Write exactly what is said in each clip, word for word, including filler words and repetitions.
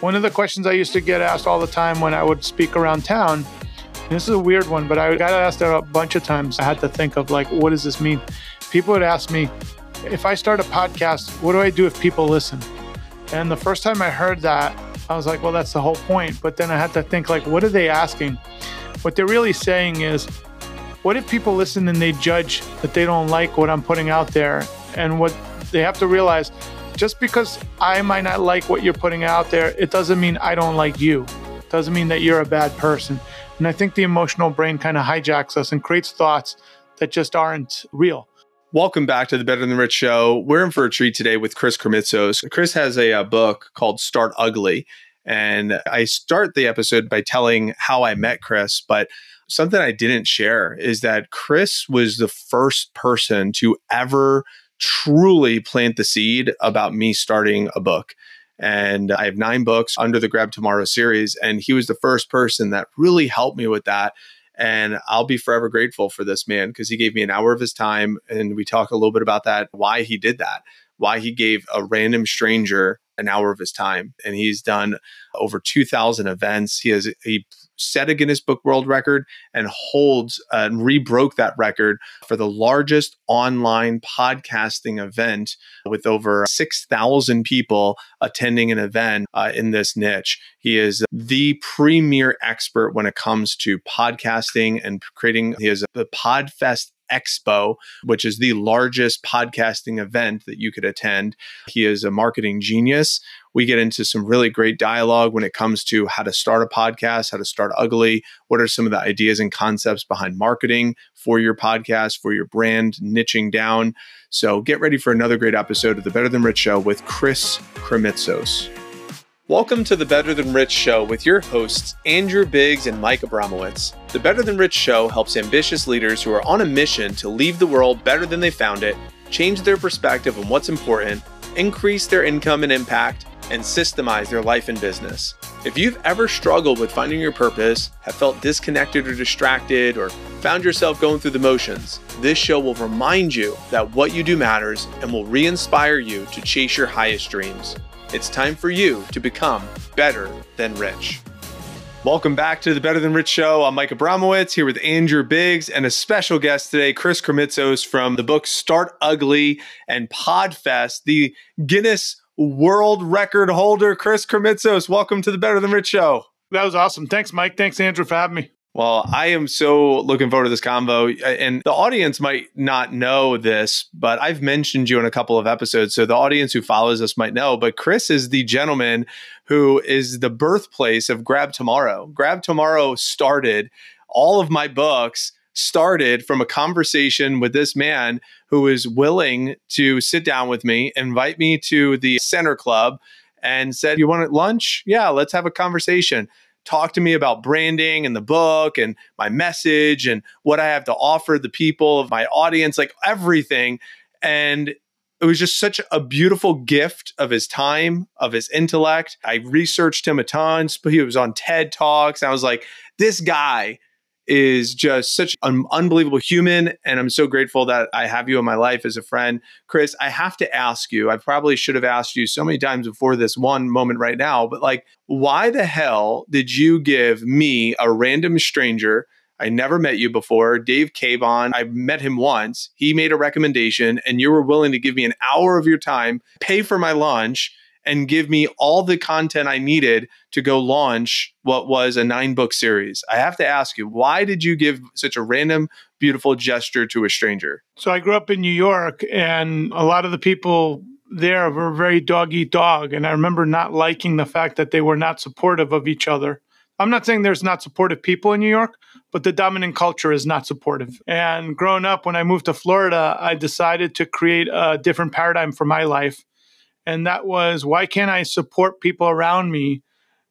One of the questions I used to get asked all the time when I would speak around town, and this is a weird one, but I got asked a bunch of times. I had to think of like, what does this mean? People would ask me, if I start a podcast, what do I do if people listen? And the first time I heard that, I was like, well, that's the whole point. But then I had to think like, what are they asking? What they're really saying is, what if people listen and they judge that they don't like what I'm putting out there? And what they have to realize, just because I might not like what you're putting out there, it doesn't mean I don't like you. It doesn't mean that you're a bad person. And I think the emotional brain kind of hijacks us and creates thoughts that just aren't real. Welcome back to the Better Than Rich Show. We're in for a treat today with Chris Krimitsos. Chris has a, a book called Start Ugly. And I start the episode by telling how I met Chris, but something I didn't share is that Chris was the first person to ever truly plant the seed about me starting a book. And I have nine books under the Grab Tomorrow series, and he was the first person that really helped me with that. And I'll be forever grateful for this man, because he gave me an hour of his time. And we talk a little bit about that, why he did that, why he gave a random stranger an hour of his time. And he's done over two thousand events. He has he set a Guinness Book World Record and holds uh, and rebroke that record for the largest online podcasting event, with over six thousand people attending an event uh, in this niche. He is the premier expert when it comes to podcasting and creating. He has the Podfest Expo, which is the largest podcasting event that you could attend. He is a marketing genius. We get into some really great dialogue when it comes to how to start a podcast, how to start ugly, what are some of the ideas and concepts behind marketing for your podcast, for your brand, niching down. So get ready for another great episode of The Better Than Rich Show with Chris Krimitsos. Welcome to The Better Than Rich Show with your hosts, Andrew Biggs and Mike Abramowitz. The Better Than Rich Show helps ambitious leaders who are on a mission to leave the world better than they found it, change their perspective on what's important, increase their income and impact, and systemize their life and business. If you've ever struggled with finding your purpose, have felt disconnected or distracted, or found yourself going through the motions, this show will remind you that what you do matters and will re-inspire you to chase your highest dreams. It's time for you to become better than rich. Welcome back to the Better Than Rich Show. I'm Mike Abramowitz here with Andrew Biggs and a special guest today, Chris Krimitsos, from the book Start Ugly and Podfest, the Guinness World Record holder. Chris Krimitsos, welcome to the Better Than Rich Show. That was awesome. Thanks, Mike. Thanks, Andrew, for having me. Well, I am so looking forward to this convo, and the audience might not know this, but I've mentioned you in a couple of episodes, so the audience who follows us might know, but Chris is the gentleman who is the birthplace of Grab Tomorrow. Grab Tomorrow started, all of my books started from a conversation with this man who is willing to sit down with me, invite me to the Center Club, and said, you want lunch? Yeah, let's have a conversation. Talk to me about branding and the book and my message and what I have to offer the people of my audience, like everything. And it was just such a beautiful gift of his time, of his intellect. I researched him a ton. He was on TED Talks. I was like, this guy is just such an unbelievable human. And I'm so grateful that I have you in my life as a friend. Chris, I have to ask you, I probably should have asked you so many times before this one moment right now, but like, why the hell did you give me, a random stranger, I never met you before, Dave Kavon, I met him once, he made a recommendation, and you were willing to give me an hour of your time, pay for my lunch, and give me all the content I needed to go launch what was a nine book series? I have to ask you, why did you give such a random, beautiful gesture to a stranger? So I grew up in New York, and a lot of the people there were very dog eat dog. And I remember not liking the fact that they were not supportive of each other. I'm not saying there's not supportive people in New York, but the dominant culture is not supportive. And growing up, when I moved to Florida, I decided to create a different paradigm for my life. And that was, why can't I support people around me?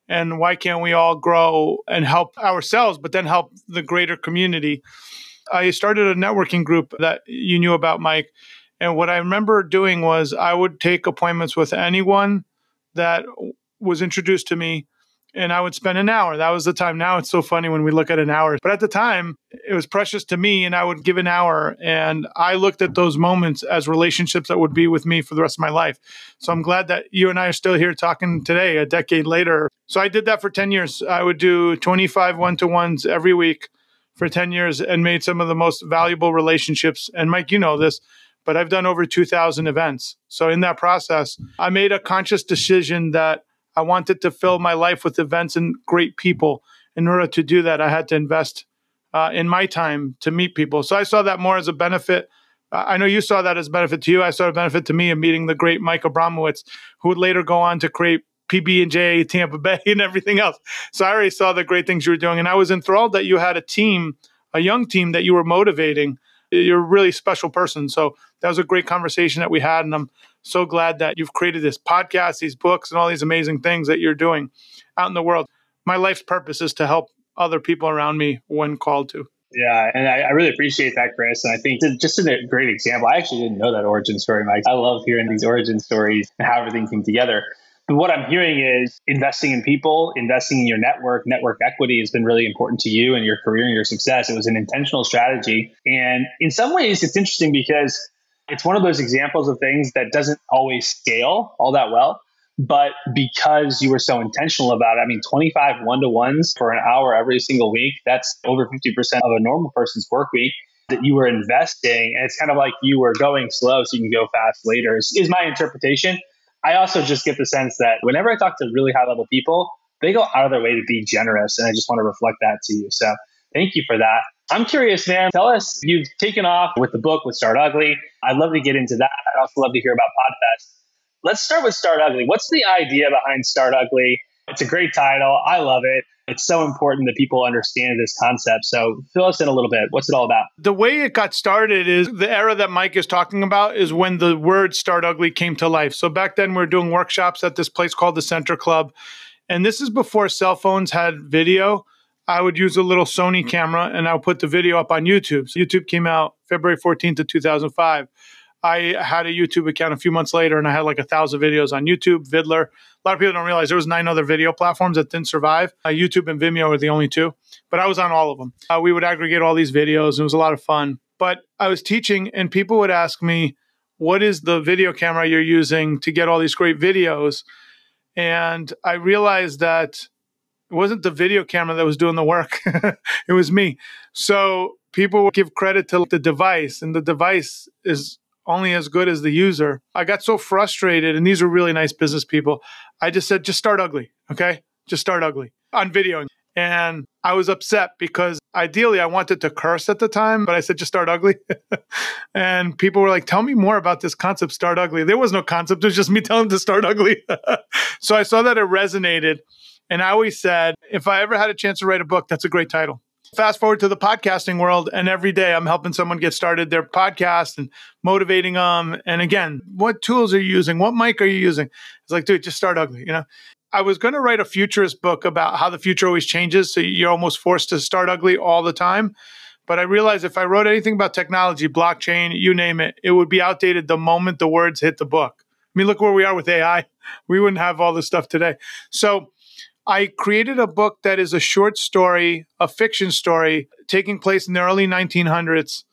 And why can't we all grow and help ourselves, but then help the greater community? I started a networking group that you knew about, Mike. And what I remember doing was I would take appointments with anyone that was introduced to me. and I would spend an hour. That was the time. Now it's so funny when we look at an hour. But at the time, it was precious to me, and I would give an hour. And I looked at those moments as relationships that would be with me for the rest of my life. So I'm glad that you and I are still here talking today, a decade later. So I did that for ten years. I would do twenty-five one-to-ones every week for ten years and made some of the most valuable relationships. And Mike, you know this, but I've done over two thousand events. So in that process, I made a conscious decision that I wanted to fill my life with events and great people. In order to do that, I had to invest uh, in my time to meet people. So I saw that more as a benefit. Uh, I know you saw that as a benefit to you. I saw a benefit to me in meeting the great Mike Abramowitz, who would later go on to create P B and J, Tampa Bay, and everything else. So I already saw the great things you were doing. And I was enthralled that you had a team, a young team that you were motivating. You're a really special person. So that was a great conversation that we had. And I'm so glad that you've created this podcast, these books, and all these amazing things that you're doing out in the world. My life's purpose is to help other people around me when called to. Yeah, and I, I really appreciate that, Chris. And I think just a great example. I actually didn't know that origin story, Mike. I love hearing these origin stories and how everything came together. But what I'm hearing is investing in people, investing in your network, network equity has been really important to you and your career and your success. It was an intentional strategy. And in some ways, it's interesting because it's one of those examples of things that doesn't always scale all that well. But because you were so intentional about it, I mean, twenty-five one-to-ones for an hour every single week, that's over fifty percent of a normal person's work week that you were investing. And it's kind of like you were going slow so you can go fast later is, is my interpretation. I also just get the sense that whenever I talk to really high-level people, they go out of their way to be generous. And I just want to reflect that to you. So thank you for that. I'm curious, man. Tell us, you've taken off with the book, with Start Ugly. I'd love to get into that. I'd also love to hear about Podfest. Let's start with Start Ugly. What's the idea behind Start Ugly? It's a great title. I love it. It's so important that people understand this concept. So fill us in a little bit. What's it all about? The way it got started is the era that Mike is talking about is when the word Start Ugly came to life. So back then we were doing workshops at this place called the Center Club. And this is before cell phones had video. I would use a little Sony camera and I would put the video up on YouTube. So YouTube came out February fourteenth of two thousand five. I had a YouTube account a few months later and I had like a thousand videos on YouTube, Viddler. A lot of people don't realize there was nine other video platforms that didn't survive. Uh, YouTube and Vimeo are the only two, but I was on all of them. Uh, we would aggregate all these videos and it was a lot of fun. But I was teaching and people would ask me, what is the video camera you're using to get all these great videos? And I realized that it wasn't the video camera that was doing the work. It was me. So people would give credit to the device and the device is only as good as the user. I got so frustrated, and these are really nice business people. I just said, just start ugly, okay? Just start ugly on videoing. And I was upset because ideally I wanted to curse at the time, but I said, just start ugly. And people were like, tell me more about this concept, start ugly. There was no concept. It was just me telling them to start ugly. So I saw that it resonated. And I always said, if I ever had a chance to write a book, that's a great title. Fast forward to the podcasting world, and every day I'm helping someone get started their podcast and motivating them. And again, what tools are you using? What mic are you using? It's like, dude, just start ugly. You know, I was going to write a futurist book about how the future always changes. So you're almost forced to start ugly all the time. But I realized if I wrote anything about technology, blockchain, you name it, it would be outdated the moment the words hit the book. I mean, look where we are with A I. We wouldn't have all this stuff today. So I created a book that is a short story, a fiction story, taking place in the early nineteen hundreds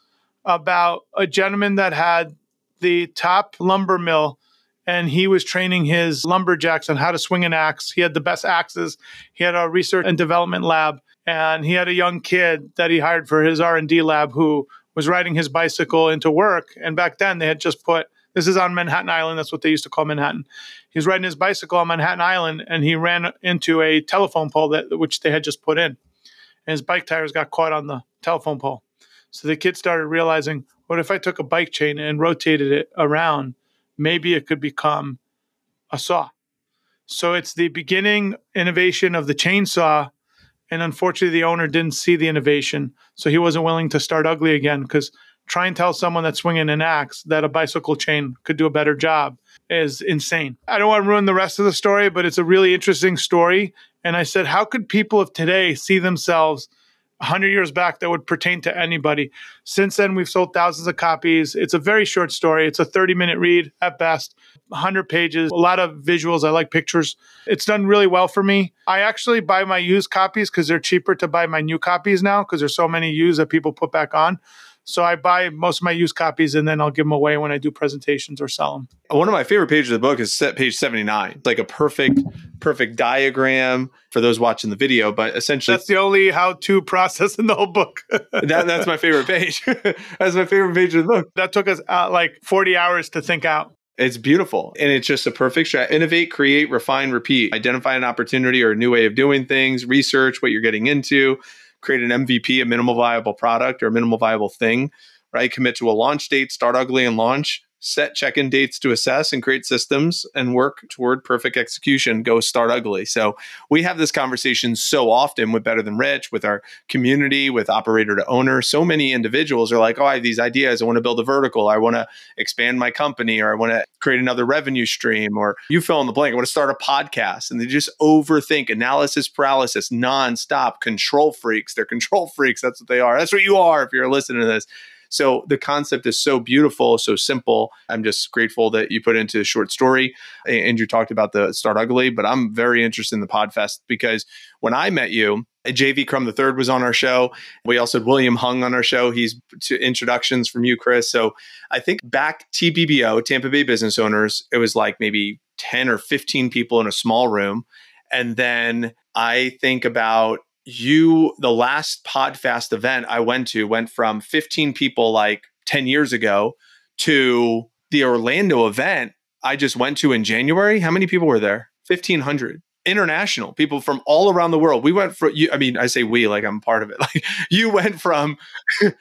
about a gentleman that had the top lumber mill and he was training his lumberjacks on how to swing an axe. He had the best axes. He had a research and development lab and he had a young kid that he hired for his R and D lab who was riding his bicycle into work. And back then they had just put, this is on Manhattan Island. That's what they used to call Manhattan. He was riding his bicycle on Manhattan Island, and he ran into a telephone pole, that which they had just put in. And his bike tires got caught on the telephone pole. So the kid started realizing, what if I took a bike chain and rotated it around? Maybe it could become a saw. So it's the beginning innovation of the chainsaw. And unfortunately, the owner didn't see the innovation. So he wasn't willing to start ugly again because try and tell someone that's swinging an axe that a bicycle chain could do a better job is insane. I don't want to ruin the rest of the story, but it's a really interesting story. And I said, how could people of today see themselves one hundred years back that would pertain to anybody. Since then, we've sold thousands of copies. It's a very short story. It's a thirty-minute read at best, one hundred pages, a lot of visuals. I like pictures. It's done really well for me. I actually buy my used copies because they're cheaper to buy my new copies now because there's so many used that people put back on. So I buy most of my used copies and then I'll give them away when I do presentations or sell them. One of my favorite pages of the book is set page seventy-nine. It's like a perfect, perfect diagram for those watching the video, but essentially that's the only how-to process in the whole book. that, that's my favorite page. That's my favorite page of the book. That took us uh, like forty hours to think out. It's beautiful. And it's just a perfect strat. Innovate, create, refine, repeat, identify an opportunity or a new way of doing things, research what you're getting into, create an M V P, a minimal viable product or a minimal viable thing, right? Commit to a launch date, start ugly and launch, set check-in dates to assess and create systems and work toward perfect execution, go start ugly. So we have this conversation so often with Better Than Rich, with our community, with Operator to Owner. So many individuals are like, oh, I have these ideas. I want to build a vertical. I want to expand my company, or I want to create another revenue stream, or you fill in the blank. I want to start a podcast. And they just overthink, analysis paralysis, nonstop, control freaks. They're control freaks. That's what they are. That's what you are if you're listening to this. So the concept is so beautiful, so simple. I'm just grateful that you put into a short story. And you talked about the Start Ugly, but I'm very interested in the PodFest because when I met you, J V Crum the third was on our show. We also had William Hung on our show. He's to introductions from you, Chris. So I think back T B B O, Tampa Bay Business Owners, it was like maybe ten or fifteen people in a small room. And then I think about you, the last PodFest event I went to went from fifteen people like ten years ago to the Orlando event I just went to in January. How many people were there? fifteen hundred. International people from all around the world. We went from, you, I mean, I say we, like I'm part of it. Like you went from,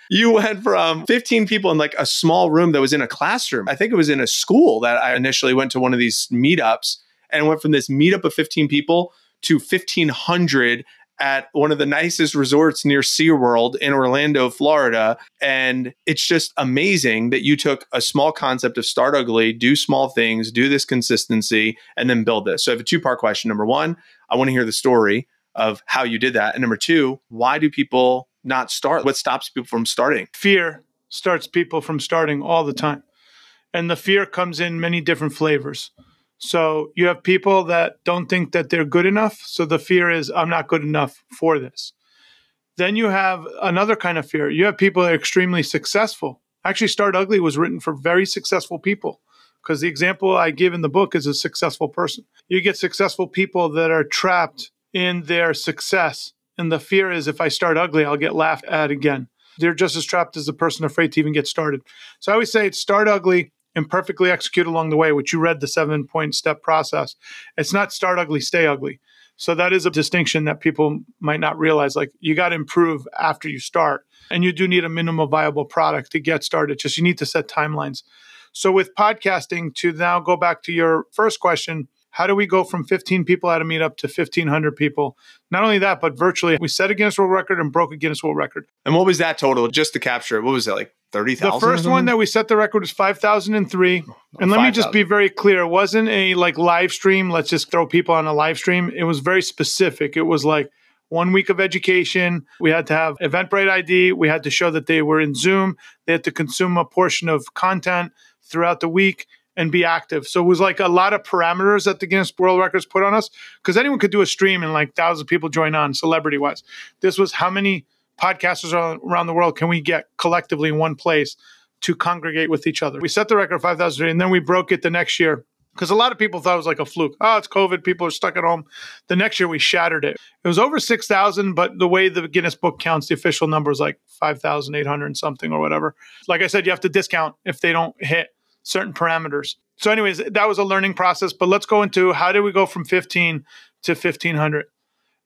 you went from fifteen people in like a small room that was in a classroom. I think it was in a school that I initially went to one of these meetups, and went from this meetup of fifteen people to fifteen hundred at one of the nicest resorts near SeaWorld in Orlando, Florida. And it's just amazing that you took a small concept of start ugly, do small things, do this consistency, and then build this. So I have a two-part question. Number one, I want to hear the story of how you did that. And number two, why do people not start? What stops people from starting? Fear starts people from starting all the time. And the fear comes in many different flavors. So you have people that don't think that they're good enough. So the fear is, I'm not good enough for this. Then you have another kind of fear. You have people that are extremely successful. Actually, Start Ugly was written for very successful people because the example I give in the book is a successful person. You get successful people that are trapped in their success. And the fear is, if I start ugly, I'll get laughed at again. They're just as trapped as the person afraid to even get started. So I always say it's start ugly and perfectly execute along the way, which you read the seven-point step process. It's not start ugly, stay ugly. So that is a distinction that people might not realize. Like you got to improve after you start. And you do need a minimal viable product to get started. Just you need to set timelines. So with podcasting, to now go back to your first question, how do we go from fifteen people at a meetup to fifteen hundred people? Not only that, but virtually, we set a Guinness World Record and broke a Guinness World Record. And what was that total? Just to capture it, what was that, like thirty thousand? The first one that we set the record was five thousand three. And let me just be very clear. It wasn't a like live stream. Let's just throw people on a live stream. It was very specific. It was like one week of education. We had to have Eventbrite I D. We had to show that they were in Zoom. They had to consume a portion of content throughout the week and be active. So it was like a lot of parameters that the Guinness World Records put on us, because anyone could do a stream and like thousands of people join on celebrity-wise. This was how many podcasters around the world can we get collectively in one place to congregate with each other. We set the record five thousand, and then we broke it the next year because a lot of people thought it was like a fluke. Oh, it's COVID. People are stuck at home. The next year we shattered it. It was over six thousand, but the way the Guinness book counts, the official number is like five thousand eight hundred and something or whatever. Like I said, you have to discount if they don't hit certain parameters. So anyways, that was a learning process, but let's go into how did we go from fifteen to fifteen hundred?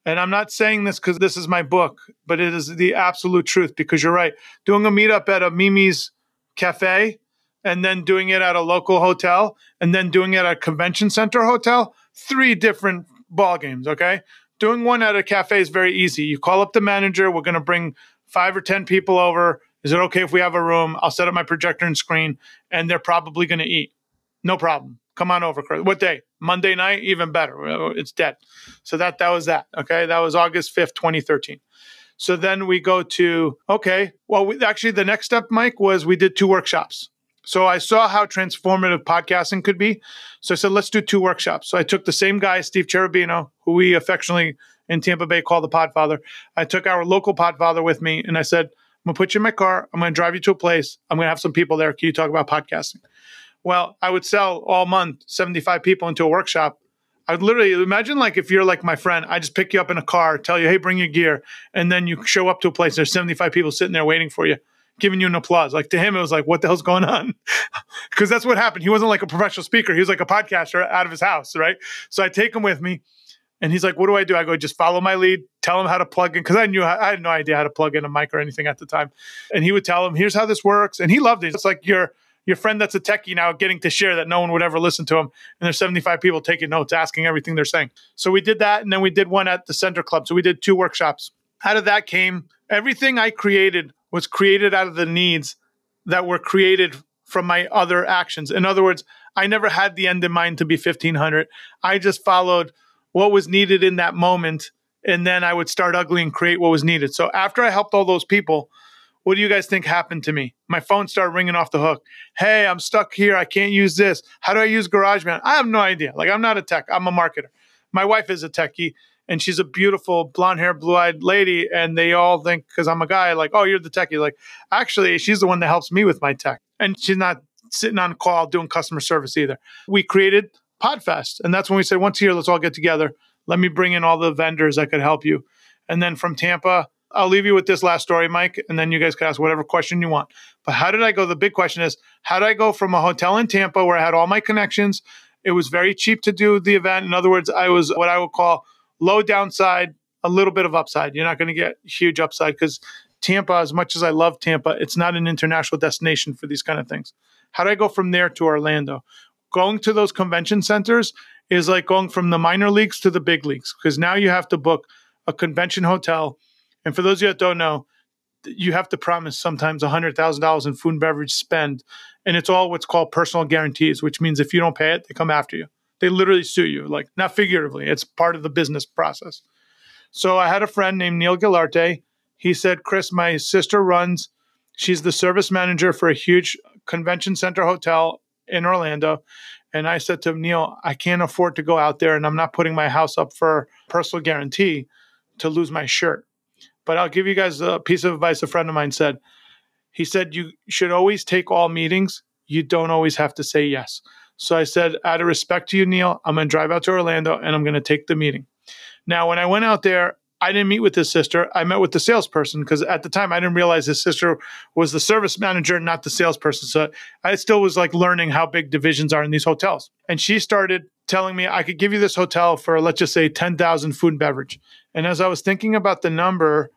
And I'm not saying this because this is my book, but it is the absolute truth because you're right. Doing a meetup at a Mimi's cafe and then doing it at a local hotel and then doing it at a convention center hotel, three different ball games, okay? Doing one at a cafe is very easy. You call up the manager. We're going to bring five or ten people over. Is it okay if we have a room? I'll set up my projector and screen, and they're probably going to eat. No problem. Come on over, Chris. What day? Monday night? Even better. It's dead. So that that was that. Okay. That was August fifth, twenty thirteen. So then we go to, okay, well, we, actually the next step, Mike, was we did two workshops. So I saw how transformative podcasting could be. So I said, let's do two workshops. So I took the same guy, Steve Cherubino, who we affectionately in Tampa Bay call the Pod Father. I took our local Pod Father with me and I said, I'm going to put you in my car. I'm going to drive you to a place. I'm going to have some people there. Can you talk about podcasting? Well, I would sell all month seventy-five people into a workshop. I would literally imagine, like, if you're like my friend, I just pick you up in a car, tell you, hey, bring your gear. And then you show up to a place. There's seventy-five people sitting there waiting for you, giving you an applause. Like, to him, it was like, what the hell's going on? Because that's what happened. He wasn't like a professional speaker. He was like a podcaster out of his house, right? So I take him with me. And he's like, what do I do? I go, just follow my lead, tell him how to plug in. Because I knew, I had no idea how to plug in a mic or anything at the time. And he would tell him, here's how this works. And he loved it. It's like your, your friend that's a techie now getting to share that no one would ever listen to him. And there's seventy-five people taking notes, asking everything they're saying. So we did that. And then we did one at the Center Club. So we did two workshops. Out of that came, everything I created was created out of the needs that were created from my other actions. In other words, I never had the end in mind to be fifteen hundred. I just followed what was needed in that moment, and then I would start ugly and create what was needed. So after I helped all those people, what do you guys think happened to me? My phone started ringing off the hook. Hey, I'm stuck here. I can't use this. How do I use GarageBand? I have no idea. Like, I'm not a tech. I'm a marketer. My wife is a techie, and she's a beautiful blonde-haired, blue-eyed lady, and they all think, because I'm a guy, like, oh, you're the techie. Like, actually, she's the one that helps me with my tech, and she's not sitting on call doing customer service either. We created Podfest. And that's when we said, once a year, let's all get together. Let me bring in all the vendors that could help you. And then from Tampa, I'll leave you with this last story, Mike, and then you guys can ask whatever question you want. But how did I go? The big question is, how did I go from a hotel in Tampa where I had all my connections? It was very cheap to do the event. In other words, I was what I would call low downside, a little bit of upside. You're not going to get huge upside because Tampa, as much as I love Tampa, it's not an international destination for these kind of things. How did I go from there to Orlando? Going to those convention centers is like going from the minor leagues to the big leagues, because now you have to book a convention hotel. And for those of you that don't know, you have to promise sometimes one hundred thousand dollars in food and beverage spend. And it's all what's called personal guarantees, which means if you don't pay it, they come after you. They literally sue you, like, not figuratively. It's part of the business process. So I had a friend named Neil Gilarte. He said, Chris, my sister runs, she's the service manager for a huge convention center hotel in Orlando. And I said to him, Neil, I can't afford to go out there, and I'm not putting my house up for personal guarantee to lose my shirt. But I'll give you guys a piece of advice a friend of mine said. He said, you should always take all meetings. You don't always have to say yes. So I said, out of respect to you, Neil, I'm going to drive out to Orlando and I'm going to take the meeting. Now, when I went out there, I didn't meet with his sister. I met with the salesperson, because at the time I didn't realize his sister was the service manager, not the salesperson. So I still was like learning how big divisions are in these hotels. And she started telling me, I could give you this hotel for, let's just say, ten thousand food and beverage. And as I was thinking about the number,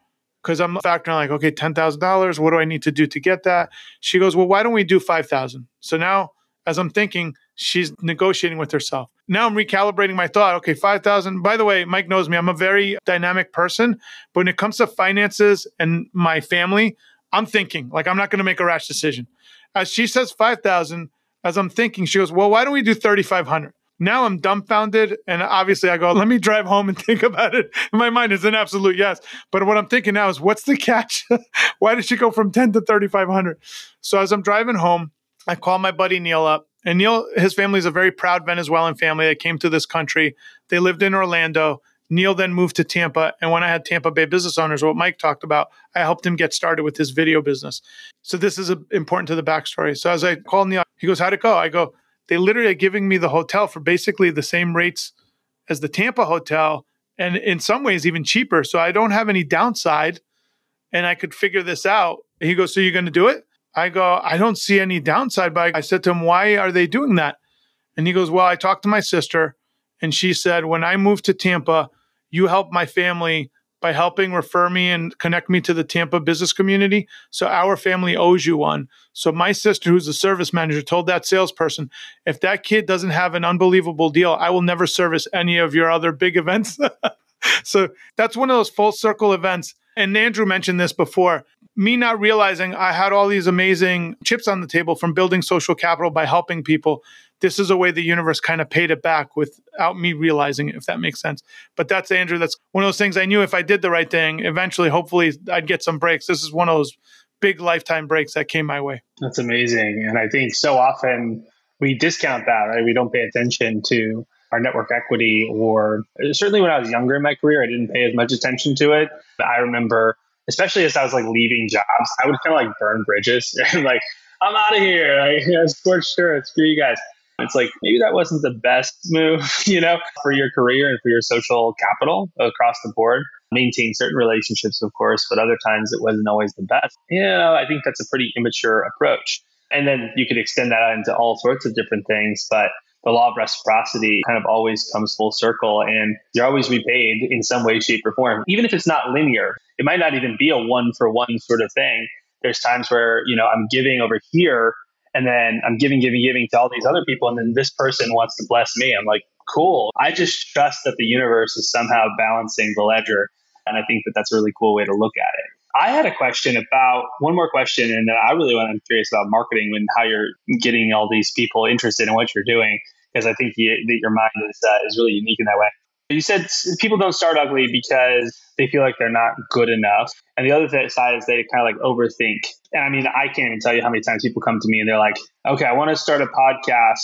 because I'm factoring like, okay, ten thousand dollars, what do I need to do to get that? She goes, well, why don't we do five thousand? So now as I'm thinking, she's negotiating with herself. Now I'm recalibrating my thought. Okay, five thousand. By the way, Mike knows me. I'm a very dynamic person. But when it comes to finances and my family, I'm thinking. Like, I'm not going to make a rash decision. As she says five thousand, as I'm thinking, she goes, well, why don't we do thirty-five hundred? Now I'm dumbfounded. And obviously I go, let me drive home and think about it. My mind is an absolute yes. But what I'm thinking now is, what's the catch? Why did she go from ten to thirty-five hundred? So as I'm driving home, I call my buddy Neil up. And Neil, his family is a very proud Venezuelan family that came to this country. They lived in Orlando. Neil then moved to Tampa. And when I had Tampa Bay Business Owners, what Mike talked about, I helped him get started with his video business. So this is a, important to the backstory. So as I called Neil, he goes, how'd it go? I go, they literally are giving me the hotel for basically the same rates as the Tampa hotel, and in some ways even cheaper. So I don't have any downside and I could figure this out. He goes, so you're going to do it? I go, I don't see any downside. But I said to him, why are they doing that? And he goes, well, I talked to my sister and she said, when I moved to Tampa, you helped my family by helping refer me and connect me to the Tampa business community. So our family owes you one. So my sister, who's a service manager, told that salesperson, if that kid doesn't have an unbelievable deal, I will never service any of your other big events. So that's one of those full circle events. And Andrew mentioned this before. Me not realizing I had all these amazing chips on the table from building social capital by helping people this is a way the universe kind of paid it back without me realizing it, if that makes sense. But that's, Andrew, that's one of those things I knew if I did the right thing, eventually, hopefully I'd get some breaks. This is one of those big lifetime breaks that came my way. That's amazing. And I think so often we discount that, right? We don't pay attention to our network equity, or certainly when I was younger in my career, I didn't pay as much attention to it. But I remember, especially as I was like leaving jobs, I would kind of like burn bridges. Like, I'm out of here. Like, you know, scorched earth, screw you guys. It's like, maybe that wasn't the best move, you know, for your career and for your social capital across the board. Maintain certain relationships, of course, but other times it wasn't always the best. You know, I think that's a pretty immature approach. And then you could extend that into all sorts of different things. But the law of reciprocity kind of always comes full circle, and you're always repaid in some way, shape, or form. Even if it's not linear, it might not even be a one-for-one sort of thing. There's times where, you know, I'm giving over here, and then I'm giving, giving, giving to all these other people, and then this person wants to bless me. I'm like, cool. I just trust that the universe is somehow balancing the ledger, and I think that that's a really cool way to look at it. I had a question about, one more question, and then I really want, I'm curious about marketing and how you're getting all these people interested in what you're doing, because I think you, that your mind is uh, is really unique in that way. You said people don't start ugly because they feel like they're not good enough. And the other th- side is they kind of like overthink. And I mean, I can't even tell you how many times people come to me and they're like, okay, I want to start a podcast.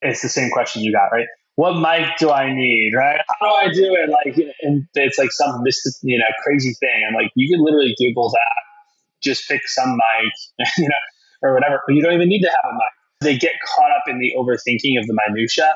It's the same question you got, right? What mic do I need, right? How do I do it? Like, and it's like some mystic, you know, crazy thing. I'm like, you can literally Google that. Just pick some mic, you know, or whatever. But you don't even need to have a mic. They get caught up in the overthinking of the minutia.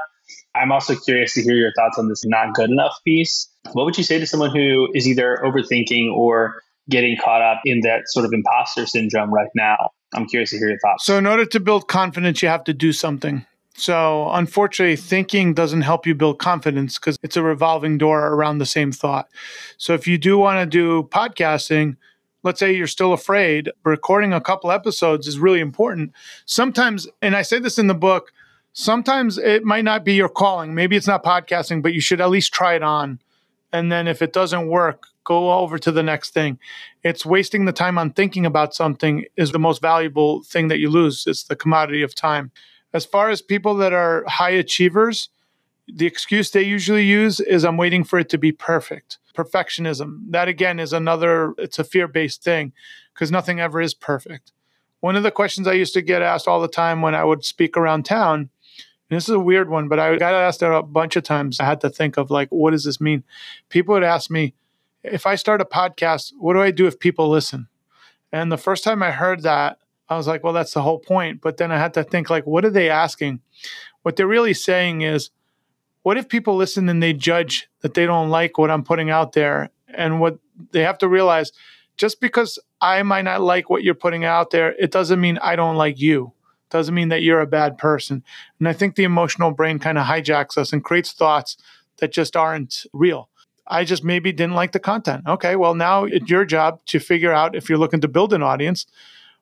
I'm also curious to hear your thoughts on this not good enough piece. What would you say to someone who is either overthinking or getting caught up in that sort of imposter syndrome right now? I'm curious to hear your thoughts. So in order to build confidence, you have to do something. So unfortunately, thinking doesn't help you build confidence because it's a revolving door around the same thought. So if you do want to do podcasting, let's say you're still afraid, recording a couple episodes is really important. Sometimes, and I say this in the book, sometimes it might not be your calling. Maybe it's not podcasting, but you should at least try it on. And then if it doesn't work, go over to the next thing. It's wasting the time on thinking about something is the most valuable thing that you lose. It's the commodity of time. As far as people that are high achievers, the excuse they usually use is I'm waiting for it to be perfect. Perfectionism. That again is another, it's a fear-based thing because nothing ever is perfect. One of the questions I used to get asked all the time when I would speak around town, and this is a weird one, but I got asked that a bunch of times. I had to think of like, what does this mean? People would ask me, if I start a podcast, what do I do if people listen? And the first time I heard that, I was like, well, that's the whole point. But then I had to think like, what are they asking? What they're really saying is, what if people listen and they judge that they don't like what I'm putting out there? And what they have to realize, just because I might not like what you're putting out there, it doesn't mean I don't like you. It doesn't mean that you're a bad person. And I think the emotional brain kind of hijacks us and creates thoughts that just aren't real. I just maybe didn't like the content. Okay, well, now it's your job to figure out if you're looking to build an audience,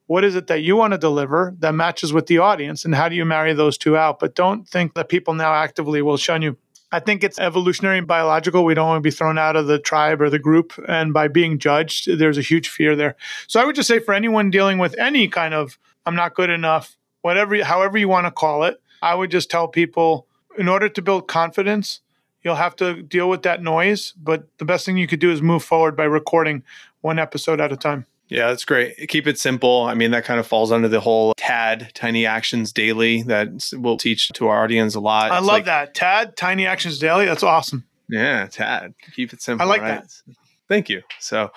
what is it that you want to deliver that matches with the audience? And how do you marry those two out? But don't think that people now actively will shun you. I think it's evolutionary and biological. We don't want to be thrown out of the tribe or the group. And by being judged, there's a huge fear there. So I would just say for anyone dealing with any kind of, I'm not good enough, whatever, however you want to call it, I would just tell people, in order to build confidence, you'll have to deal with that noise. But the best thing you could do is move forward by recording one episode at a time. Yeah, that's great. Keep it simple. I mean, that kind of falls under the whole T A D, Tiny Actions Daily, that we'll teach to our audience a lot. I it's love like, that. T A D, Tiny Actions Daily. That's awesome. Yeah, T A D. Keep it simple. I like right? that. Thank you. So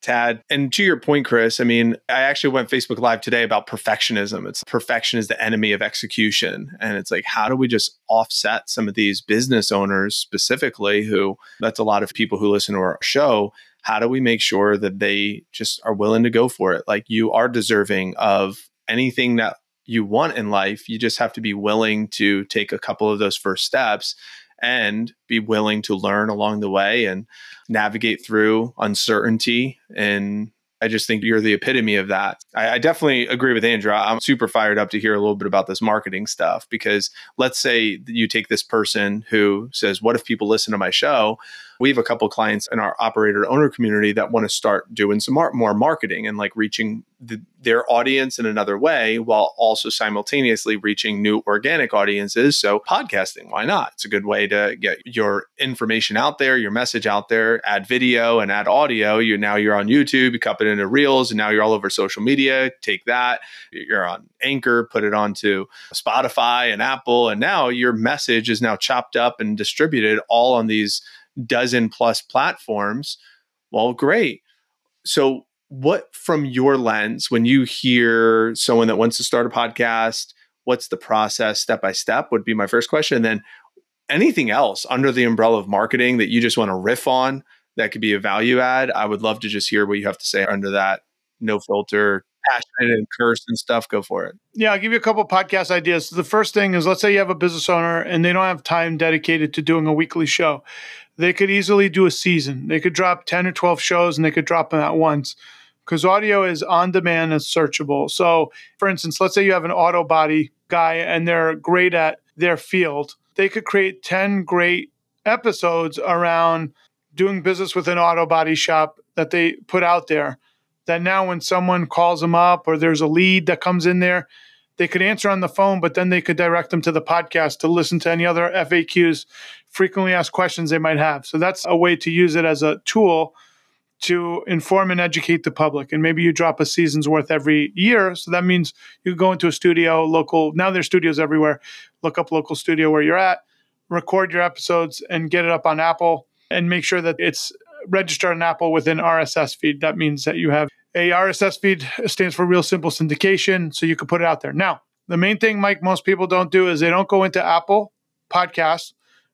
T A D. And to your point, Chris, I mean, I actually went Facebook Live today about perfectionism. It's perfection is the enemy of execution. And it's like, how do we just offset some of these business owners specifically who, that's a lot of people who listen to our show. How do we make sure that they just are willing to go for it? Like you are deserving of anything that you want in life. You just have to be willing to take a couple of those first steps and be willing to learn along the way and navigate through uncertainty. And I just think you're the epitome of that. I, I definitely agree with Andrew. I'm super fired up to hear a little bit about this marketing stuff, because let's say you take this person who says, what if people listen to my show? we have a couple of clients in our operator owner community that want to start doing some mar- more marketing and like reaching the, their audience in another way while also simultaneously reaching new organic audiences. So podcasting, why not? It's a good way to get your information out there, your message out there, add video and add audio. You now you're on YouTube, you cup it into Reels, and now you're all over social media. Take that. You're on Anchor, put it onto Spotify and Apple. And now your message is now chopped up and distributed all on these dozen plus platforms. Well, great. So what, from your lens, when you hear someone that wants to start a podcast, what's the process step by step would be my first question. And then anything else under the umbrella of marketing that you just want to riff on that could be a value add, I would love to just hear what you have to say under that. No filter, passionate and cursed and stuff. Go for it. Yeah, I'll give you a couple of podcast ideas. The first thing is, let's say you have a business owner and they don't have time dedicated to doing a weekly show. They could easily do a season. They could drop ten or twelve shows and they could drop them at once because audio is on demand and searchable. So for instance, let's say you have an auto body guy and they're great at their field. They could create ten great episodes around doing business with an auto body shop that they put out there. That now when someone calls them up or there's a lead that comes in there, they could answer on the phone, but then they could direct them to the podcast to listen to any other F A Qs, frequently asked questions they might have. So that's a way to use it as a tool to inform and educate the public. And maybe you drop a season's worth every year. So that means you go into a studio, local, now there's studios everywhere, look up local studio where you're at, record your episodes and get it up on Apple and make sure that it's registered on Apple with an R S S feed. That means that you have a R S S feed, stands for Real Simple Syndication, so you can put it out there. Now, the main thing, Mike, most people don't do is they don't go into Apple Podcasts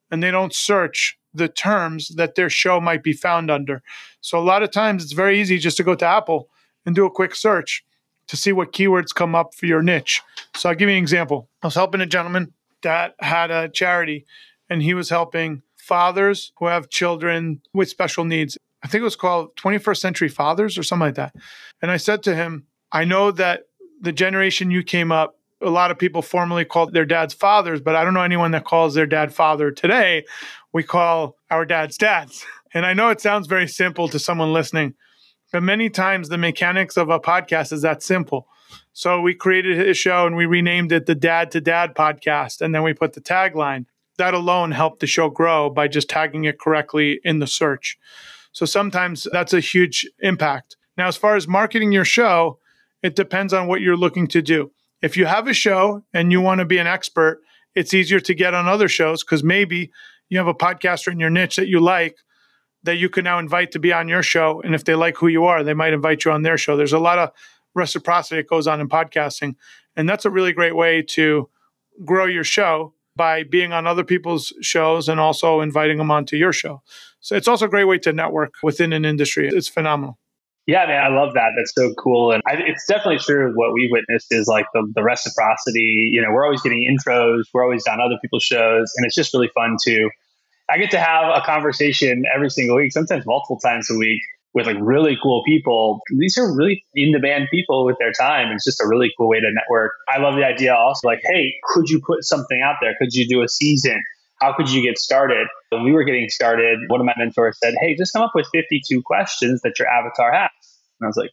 and they don't search the terms that their show might be found under. So a lot of times it's very easy just to go to Apple and do a quick search to see what keywords come up for your niche. So I'll give you an example. I was helping a gentleman that had a charity and he was helping fathers who have children with special needs. I think it was called twenty-first Century Fathers or something like that. And I said to him, I know that the generation you came up, a lot of people formerly called their dads fathers, but I don't know anyone that calls their dad father today. We call our dads dads. And I know it sounds very simple to someone listening, but many times the mechanics of a podcast is that simple. So we created a show and we renamed it the Dad to Dad Podcast. And then we put the tagline. That alone helped the show grow by just tagging it correctly in the search. So sometimes that's a huge impact. Now, as far as marketing your show, it depends on what you're looking to do. If you have a show and you want to be an expert, it's easier to get on other shows because maybe you have a podcaster in your niche that you like that you can now invite to be on your show. And if they like who you are, they might invite you on their show. There's a lot of reciprocity that goes on in podcasting. And that's a really great way to grow your show by being on other people's shows and also inviting them onto your show. So it's also a great way to network within an industry. It's phenomenal. Yeah, man, I love that. That's so cool. And I, it's definitely true. What we witnessed is like the, the reciprocity. You know, we're always getting intros. We're always on other people's shows. And it's just really fun to, I get to have a conversation every single week, sometimes multiple times a week with like really cool people. These are really in-demand people with their time. It's just a really cool way to network. I love the idea also like, hey, could you put something out there? Could you do a season? How could you get started? When we were getting started, one of my mentors said, hey, just come up with fifty-two questions that your avatar has. And I was like,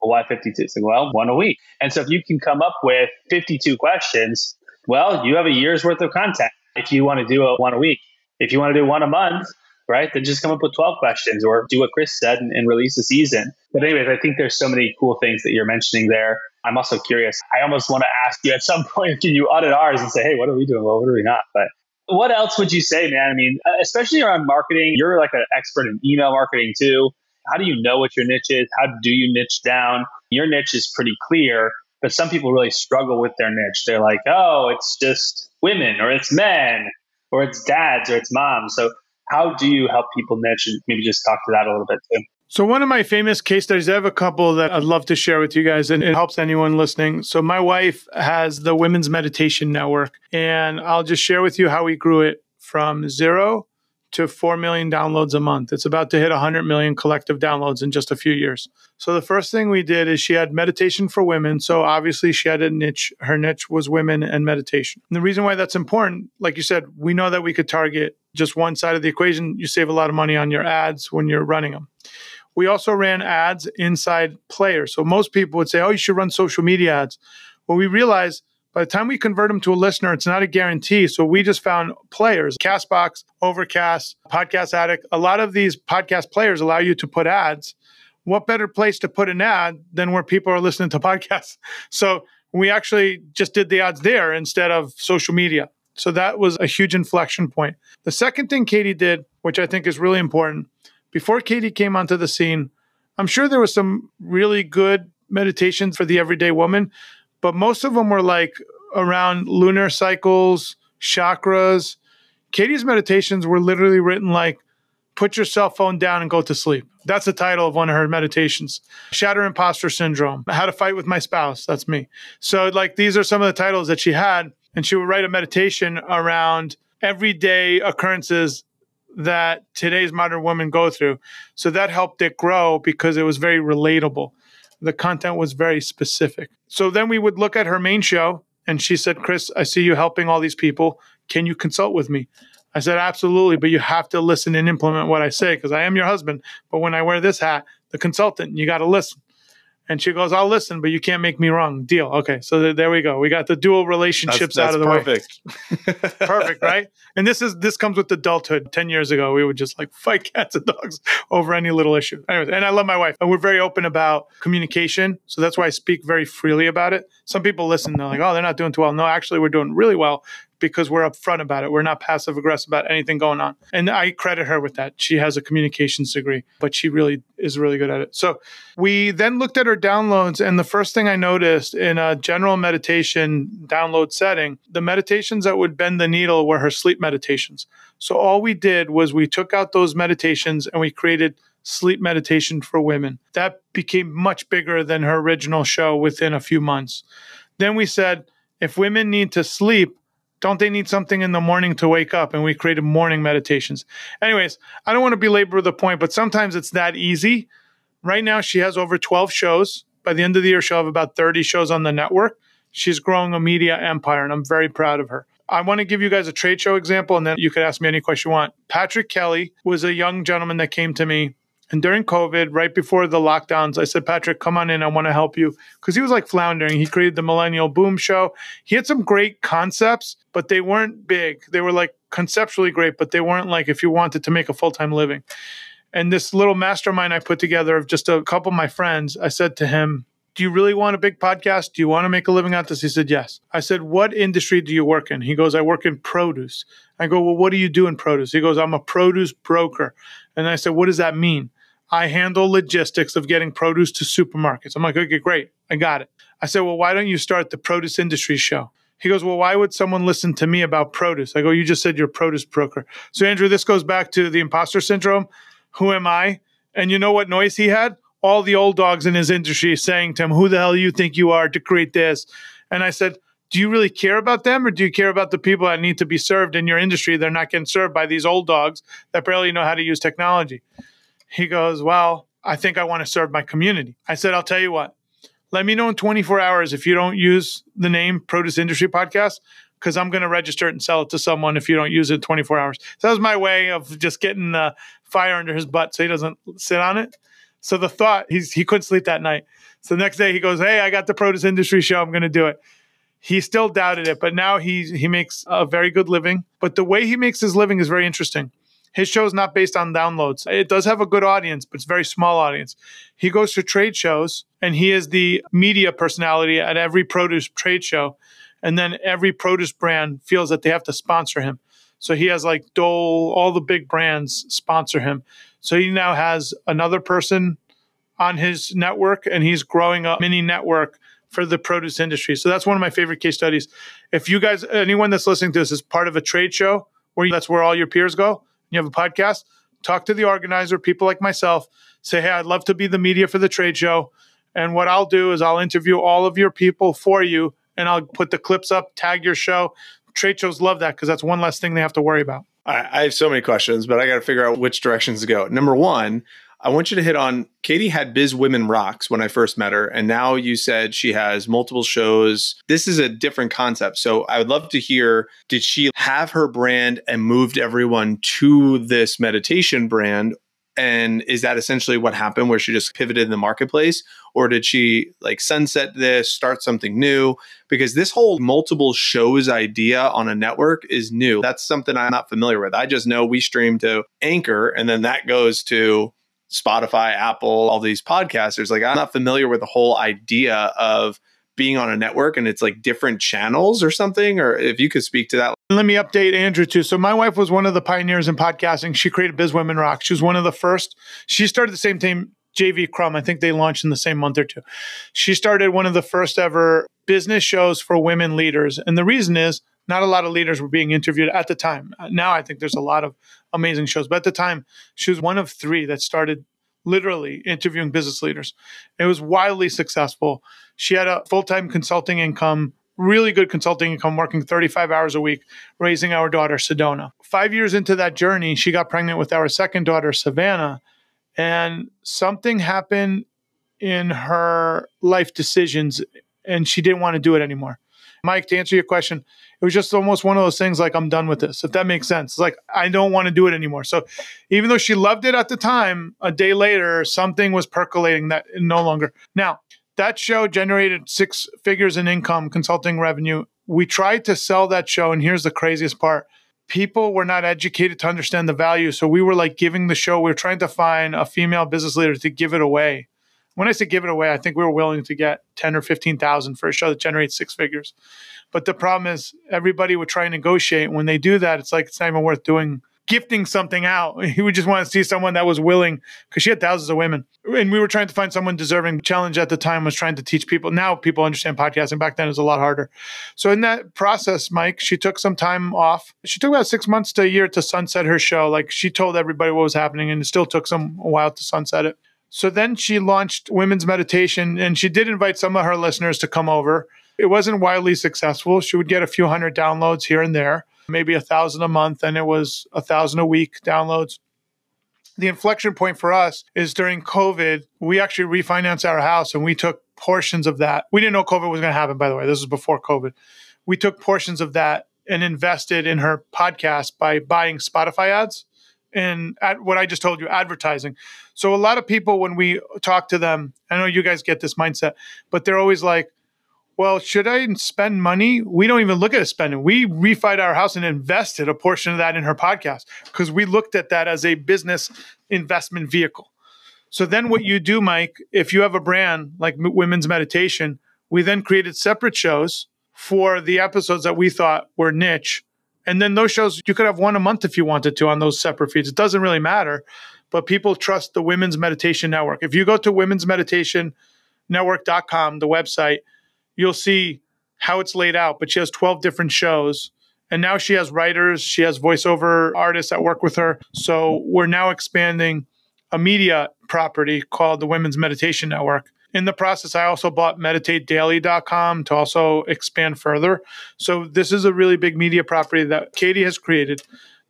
well, why fifty-two? It's like, well, one a week. And so if you can come up with fifty-two questions, well, you have a year's worth of content. If you want to do a one a week, if you want to do one a month, right? Then just come up with twelve questions or do what Chris said and, and release a season. But anyways, I think there's so many cool things that you're mentioning there. I'm also curious. I almost want to ask you at some point, can you audit ours and say, hey, what are we doing? Well, what are we not? But what else would you say, man? I mean, especially around marketing, you're like an expert in email marketing too. How do you know what your niche is? How do you niche down? Your niche is pretty clear, but some people really struggle with their niche. They're like, oh, it's just women or it's men or it's dads or it's moms. So how do you help people niche? And maybe just talk to that a little bit too. So one of my famous case studies, I have a couple that I'd love to share with you guys, and it helps anyone listening. So my wife has the Women's Meditation Network, and I'll just share with you how we grew it from zero to four million downloads a month. It's about to hit one hundred million collective downloads in just a few years. So the first thing we did is she had meditation for women. So obviously she had a niche. Her niche was women and meditation. And the reason why that's important, like you said, we know that we could target just one side of the equation, you save a lot of money on your ads when you're running them. We also ran ads inside players. So most people would say, oh, you should run social media ads. Well, we realized by the time we convert them to a listener, it's not a guarantee. So we just found players, CastBox, Overcast, Podcast Addict. A lot of these podcast players allow you to put ads. What better place to put an ad than where people are listening to podcasts? So we actually just did the ads there instead of social media. So that was a huge inflection point. The second thing Katie did, which I think is really important, before Katie came onto the scene, I'm sure there was some really good meditations for the everyday woman, but most of them were like around lunar cycles, chakras. Katie's meditations were literally written like, put your cell phone down and go to sleep. That's the title of one of her meditations. Shatter Imposter Syndrome, How to Fight with My Spouse. That's me. So like these are some of the titles that she had. And she would write a meditation around everyday occurrences that today's modern women go through. So that helped it grow because it was very relatable. The content was very specific. So then we would look at her main show and she said, Chris, I see you helping all these people. Can you consult with me? I said, absolutely, but you have to listen and implement what I say because I am your husband. But when I wear this hat, the consultant, you got to listen. And she goes, I'll listen, but you can't make me wrong. Deal. Okay. So th- there we go. We got the dual relationships that's, that's out of the perfect. way. Perfect. Perfect, right? And this is this comes with adulthood. Ten years ago, we would just like fight cats and dogs over any little issue. Anyways, and I love my wife. And we're very open about communication. So that's why I speak very freely about it. Some people listen, they're like, oh, they're not doing too well. No, actually, we're doing really well because we're upfront about it. We're not passive aggressive about anything going on. And I credit her with that. She has a communications degree, but she really is really good at it. So we then looked at her downloads. And the first thing I noticed in a general meditation download setting, the meditations that would bend the needle were her sleep meditations. So all we did was we took out those meditations and we created sleep meditation for women. That became much bigger than her original show within a few months. Then we said, if women need to sleep, don't they need something in the morning to wake up? And we created morning meditations. Anyways, I don't want to belabor the point, but sometimes it's that easy. Right now, she has over twelve shows. By the end of the year, she'll have about thirty shows on the network. She's growing a media empire, and I'm very proud of her. I want to give you guys a trade show example, and then you could ask me any question you want. Patrick Kelly was a young gentleman that came to me. And during COVID, right before the lockdowns, I said, Patrick, come on in. I want to help you. Because he was like floundering. He created the Millennial Boom Show. He had some great concepts, but they weren't big. They were like conceptually great, but they weren't like if you wanted to make a full-time living. And this little mastermind I put together of just a couple of my friends, I said to him, do you really want a big podcast? Do you want to make a living out of this? He said, yes. I said, what industry do you work in? He goes, I work in produce. I go, well, what do you do in produce? He goes, I'm a produce broker. And I said, what does that mean? I handle logistics of getting produce to supermarkets. I'm like, okay, great. I got it. I said, well, why don't you start the Produce Industry Show? He goes, well, why would someone listen to me about produce? I go, you just said you're a produce broker. So Andrew, this goes back to the imposter syndrome. Who am I? And you know what noise he had? All the old dogs in his industry saying to him, who the hell do you think you are to create this? And I said, do you really care about them or do you care about the people that need to be served in your industry? They're not getting served by these old dogs that barely know how to use technology. He goes, well, I think I want to serve my community. I said, I'll tell you what, let me know in twenty-four hours if you don't use the name Produce Industry Podcast, because I'm going to register it and sell it to someone if you don't use it in twenty-four hours. So that was my way of just getting the fire under his butt so he doesn't sit on it. So the thought, he's, he couldn't sleep that night. So the next day he goes, hey, I got the Produce Industry Show. I'm going to do it. He still doubted it, but now he, he makes a very good living. But the way he makes his living is very interesting. His show is not based on downloads. It does have a good audience, but it's a very small audience. He goes to trade shows, and he is the media personality at every produce trade show. And then every produce brand feels that they have to sponsor him. So he has like Dole, all the big brands sponsor him. So he now has another person on his network, and he's growing a mini network for the produce industry. So that's one of my favorite case studies. If you guys, anyone that's listening to this is part of a trade show, where that's where all your peers go, you have a podcast, talk to the organizer, people like myself, say, hey, I'd love to be the media for the trade show. And what I'll do is I'll interview all of your people for you, and I'll put the clips up, tag your show. Trade shows love that because that's one less thing they have to worry about. I, I have so many questions, but I got to figure out which directions to go. Number one, I want you to hit on, Katie had Biz Women Rocks when I first met her, and now you said she has multiple shows. This is a different concept. So I would love to hear, did she have her brand and moved everyone to this meditation brand? And is that essentially what happened, where she just pivoted in the marketplace? Or did she like sunset this, start something new? Because this whole multiple shows idea on a network is new. That's something I'm not familiar with. I just know we stream to Anchor, and then that goes to Spotify, Apple, all these podcasters. Like, I'm not familiar with the whole idea of being on a network and it's like different channels or something, or if you could speak to that. Let me update Andrew too. So my wife was one of the pioneers in podcasting. She created Biz Women Rock. She was one of the first. She started the same team, J V Crum. I think they launched in the same month or two. She started one of the first ever business shows for women leaders. And the reason is not a lot of leaders were being interviewed at the time. Now I think there's a lot of amazing shows, but at the time she was one of three that started literally interviewing business leaders. It was wildly successful. She had a full-time consulting income, really good consulting income, working thirty-five hours a week, raising our daughter, Sedona. Five years into that journey, she got pregnant with our second daughter, Savannah, and something happened in her life decisions, and she didn't want to do it anymore. Mike, to answer your question, it was just almost one of those things like, I'm done with this, if that makes sense. It's like, I don't want to do it anymore. So even though she loved it at the time, a day later, something was percolating that no longer. Now, that show generated six figures in income, consulting revenue. We tried to sell that show, and here's the craziest part. People were not educated to understand the value. So we were like giving the show. We were trying to find a female business leader to give it away. When I say give it away, I think we were willing to get ten or fifteen thousand for a show that generates six figures. But the problem is everybody would try and negotiate. When they do that, it's like, it's not even worth doing, gifting something out. You would just want to see someone that was willing, because she had thousands of women. And we were trying to find someone deserving. The challenge at the time was trying to teach people. Now people understand podcasting. Back then it was a lot harder. So in that process, Mike, she took some time off. She took about six months to a year to sunset her show. Like, she told everybody what was happening, and it still took some a while to sunset it. So then she launched Women's Meditation, and she did invite some of her listeners to come over. It wasn't wildly successful. She would get a few hundred downloads here and there, maybe a thousand a month, and it was a thousand a week downloads. The inflection point for us is during COVID, we actually refinanced our house, and we took portions of that. We didn't know COVID was going to happen, by the way. This was before COVID. We took portions of that and invested in her podcast by buying Spotify ads. And at what I just told you, advertising. So a lot of people, when we talk to them, I know you guys get this mindset, but they're always like, well, should I spend money? We don't even look at it spending. We refied our house and invested a portion of that in her podcast because we looked at that as a business investment vehicle. So then what you do, Mike, if you have a brand like Women's Meditation, we then created separate shows for the episodes that we thought were niche. And then those shows, you could have one a month if you wanted to on those separate feeds. It doesn't really matter, but people trust the Women's Meditation Network. If you go to women's meditation network dot com, the website, you'll see how it's laid out. But she has twelve different shows. And now she has writers. She has voiceover artists that work with her. So we're now expanding a media property called the Women's Meditation Network. In the process, I also bought meditate daily dot com to also expand further. So this is a really big media property that Katie has created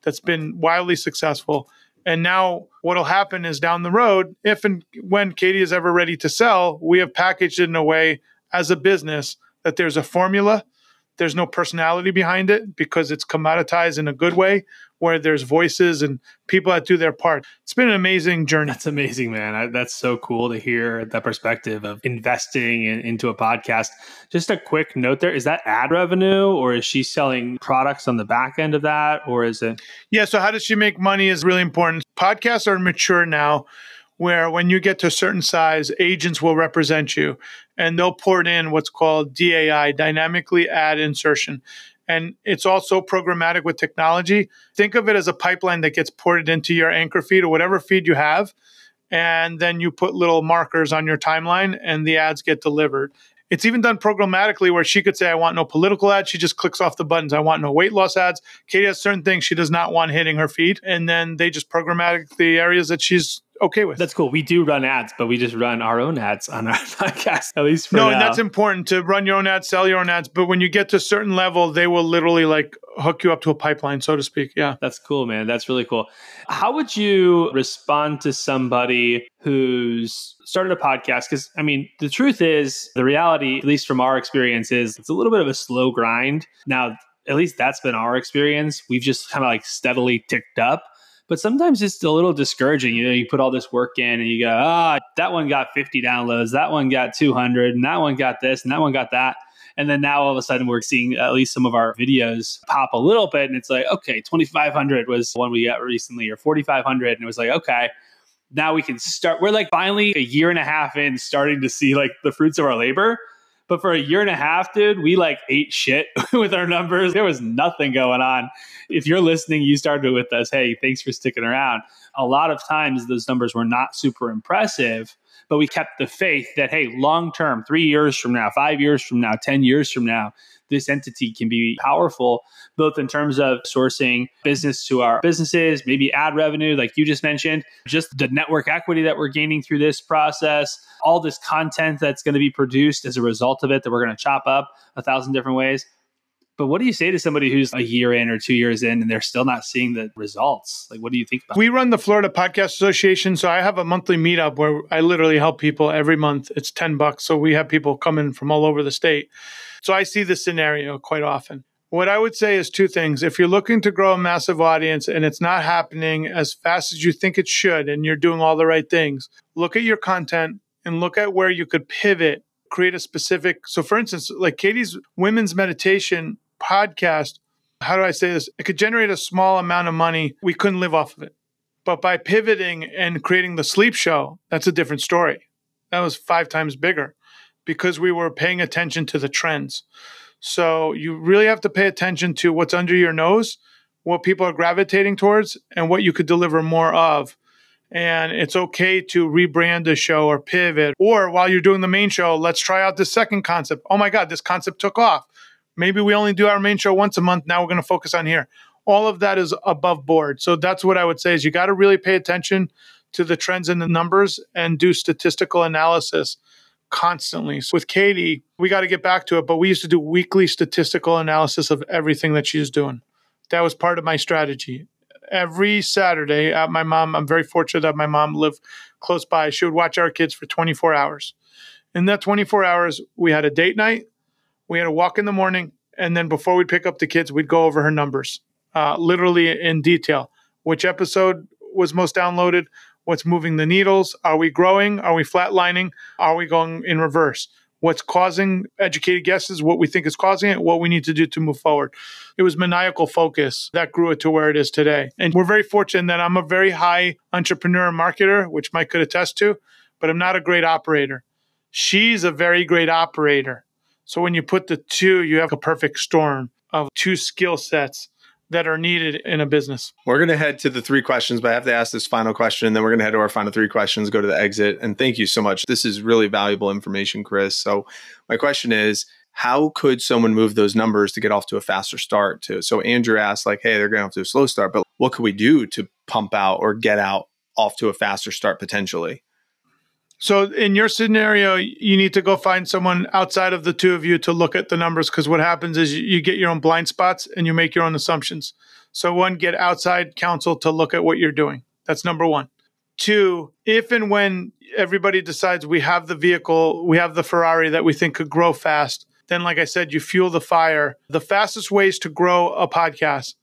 that's been wildly successful. And now what will happen is down the road, if and when Katie is ever ready to sell, we have packaged it in a way as a business that there's a formula. There's no personality behind it because it's commoditized in a good way, where there's voices and people that do their part. It's been an amazing journey. That's amazing, man. I, that's so cool to hear that perspective of investing in, into a podcast. Just a quick note there. Is that ad revenue, or is she selling products on the back end of that, or is it? Yeah. So how does she make money is really important. Podcasts are mature now, where when you get to a certain size, agents will represent you and they'll port in what's called D A I, dynamically ad insertion. And it's also programmatic with technology. Think of it as a pipeline that gets ported into your Anchor feed or whatever feed you have. And then you put little markers on your timeline and the ads get delivered. It's even done programmatically where she could say, I want no political ads. She just clicks off the buttons. I want no weight loss ads. Katie has certain things she does not want hitting her feed. And then they just programmatic the areas that she's okay with. That's cool. We do run ads, but we just run our own ads on our podcast, at least for no, now. And that's important to run your own ads, sell your own ads. But when you get to a certain level, they will literally like hook you up to a pipeline, so to speak. Yeah. That's cool, man. That's really cool. How would you respond to somebody who's started a podcast? Because I mean, the truth is, the reality, at least from our experience, is it's a little bit of a slow grind. Now, at least that's been our experience. We've just kind of like steadily ticked up. But sometimes it's a little discouraging. You know, you put all this work in and you go, ah, oh, that one got fifty downloads, that one got two hundred, and that one got this, and that one got that. And then now all of a sudden we're seeing at least some of our videos pop a little bit. And it's like, okay, twenty-five hundred was one we got recently, or forty-five hundred. And it was like, okay, now we can start. We're like finally a year and a half in, starting to see like the fruits of our labor. But for a year and a half, dude, we like ate shit with our numbers. There was nothing going on. If you're listening, you started with us, hey, thanks for sticking around. A lot of times those numbers were not super impressive, but we kept the faith that, hey, long-term, three years from now, five years from now, ten years from now, this entity can be powerful, both in terms of sourcing business to our businesses, maybe ad revenue, like you just mentioned, just the network equity that we're gaining through this process, all this content that's going to be produced as a result of it that we're going to chop up a thousand different ways. But what do you say to somebody who's a year in or two years in and they're still not seeing the results? Like, what do you think about? We run the Florida Podcast Association. So I have a monthly meetup where I literally help people every month. It's ten bucks. So we have people come in from all over the state. So I see this scenario quite often. What I would say is two things. If you're looking to grow a massive audience and it's not happening as fast as you think it should, and you're doing all the right things, look at your content and look at where you could pivot, create a specific. So for instance, like Katie's Women's Meditation Podcast, how do I say this? It could generate a small amount of money. We couldn't live off of it. But by pivoting and creating the sleep show, that's a different story. That was five times bigger because we were paying attention to the trends. So you really have to pay attention to what's under your nose, what people are gravitating towards, and what you could deliver more of. And it's okay to rebrand the show or pivot. Or while you're doing the main show, let's try out this second concept. Oh my God, this concept took off. Maybe we only do our main show once a month. Now we're going to focus on here. All of that is above board. So that's what I would say is you got to really pay attention to the trends and the numbers and do statistical analysis constantly. So with Katie, we got to get back to it, but we used to do weekly statistical analysis of everything that she was doing. That was part of my strategy. Every Saturday at my mom, I'm very fortunate that my mom lived close by. She would watch our kids for twenty-four hours. In that twenty-four hours, we had a date night. We had a walk in the morning, and then before we'd pick up the kids, we'd go over her numbers, uh, literally in detail. Which episode was most downloaded? What's moving the needles? Are we growing? Are we flatlining? Are we going in reverse? What's causing educated guesses? What we think is causing it? What we need to do to move forward? It was maniacal focus that grew it to where it is today. And we're very fortunate that I'm a very high entrepreneur and marketer, which Mike could attest to, but I'm not a great operator. She's a very great operator. So when you put the two, you have a perfect storm of two skill sets that are needed in a business. We're going to head to the three questions, but I have to ask this final question, and then we're going to head to our final three questions, go to the exit. And thank you so much. This is really valuable information, Chris. So my question is, how could someone move those numbers to get off to a faster start? Too? So Andrew asked, like, hey, they're going to have to do a slow start, but what could we do to pump out or get out off to a faster start potentially? So in your scenario, you need to go find someone outside of the two of you to look at the numbers, because what happens is you get your own blind spots and you make your own assumptions. So one, get outside counsel to look at what you're doing. That's number one. Two, if and when everybody decides we have the vehicle, we have the Ferrari that we think could grow fast, then like I said, you fuel the fire. The fastest ways to grow a podcast,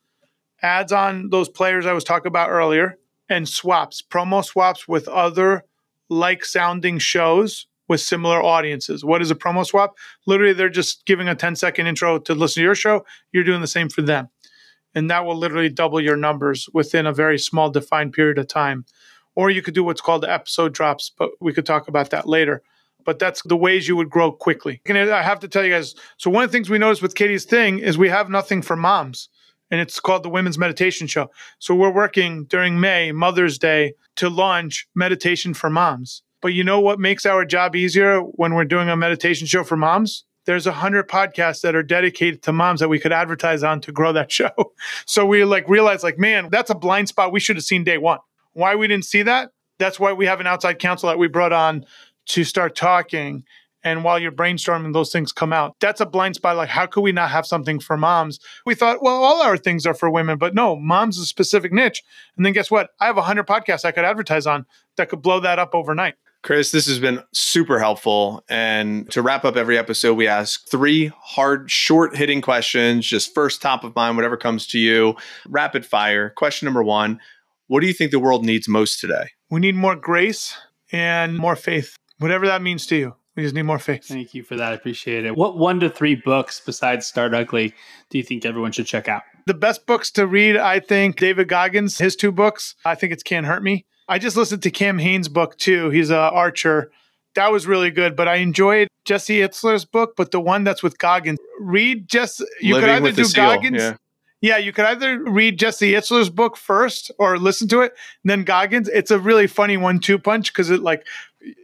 adds on those players I was talking about earlier, and swaps, promo swaps with other like sounding shows with similar audiences. What is a promo swap? Literally, they're just giving a ten second intro to listen to your show. You're doing the same for them. And that will literally double your numbers within a very small defined period of time. Or you could do what's called episode drops, but we could talk about that later. But that's the ways you would grow quickly. And I have to tell you guys, so one of the things we noticed with Katie's thing is we have nothing for moms. And it's called the Women's Meditation Show. So we're working during May, Mother's Day, to launch Meditation for Moms. But you know what makes our job easier when we're doing a meditation show for moms? There's one hundred podcasts that are dedicated to moms that we could advertise on to grow that show. So we like realized, like, man, that's a blind spot we should have seen day one. Why we didn't see that? that's why we have an outside counsel that we brought on to start talking. And while you're brainstorming, those things come out. That's a blind spot. Like, how could we not have something for moms? We thought, well, all our things are for women, but no, mom's a specific niche. And then guess what? I have one hundred podcasts I could advertise on that could blow that up overnight. Chris, this has been super helpful. And to wrap up every episode, we ask three hard, short-hitting questions, just first top of mind, whatever comes to you. Rapid fire. Question number one, what do you think the world needs most today? We need more grace and more faith, whatever that means to you. We just need more faith. Thank you for that. I appreciate it. What one to three books besides Start Ugly do you think everyone should check out? The best books to read, I think, David Goggins, his two books. I think it's Can't Hurt Me. I just listened to Cam Haines' book too. He's an archer. That was really good, but I enjoyed Jesse Itzler's book, but the one that's with Goggins. Read just, you Living could either do Goggins. Yeah. yeah, you could either read Jesse Itzler's book first or listen to it, and then Goggins. It's a really funny one-two punch because it like,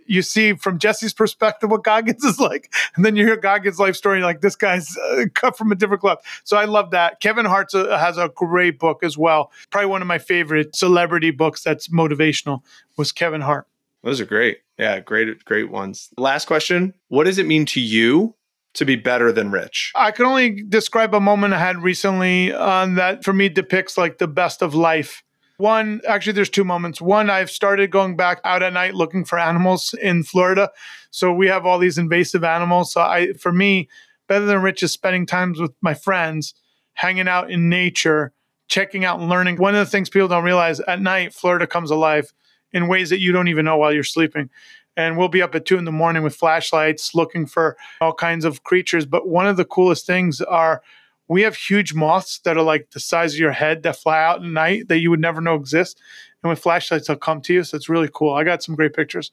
you see from Jesse's perspective what Goggins is like, and then you hear Goggins' life story, like this guy's uh, cut from a different cloth. So I love that. Kevin Hart has a great book as well. Probably one of my favorite celebrity books that's motivational was Kevin Hart. Those are great. Yeah, great, great ones. Last question. What does it mean to you to be better than rich? I can only describe a moment I had recently on that for me depicts like the best of life. One, actually, there's two moments. One, I've started going back out at night looking for animals in Florida. So we have all these invasive animals. So I, for me, better than rich is spending time with my friends, hanging out in nature, checking out and learning. One of the things people don't realize, at night, Florida comes alive in ways that you don't even know while you're sleeping. And we'll be up at two in the morning with flashlights looking for all kinds of creatures. But one of the coolest things are we have huge moths that are like the size of your head that fly out at night that you would never know exist. And with flashlights, they'll come to you. So it's really cool. I got some great pictures.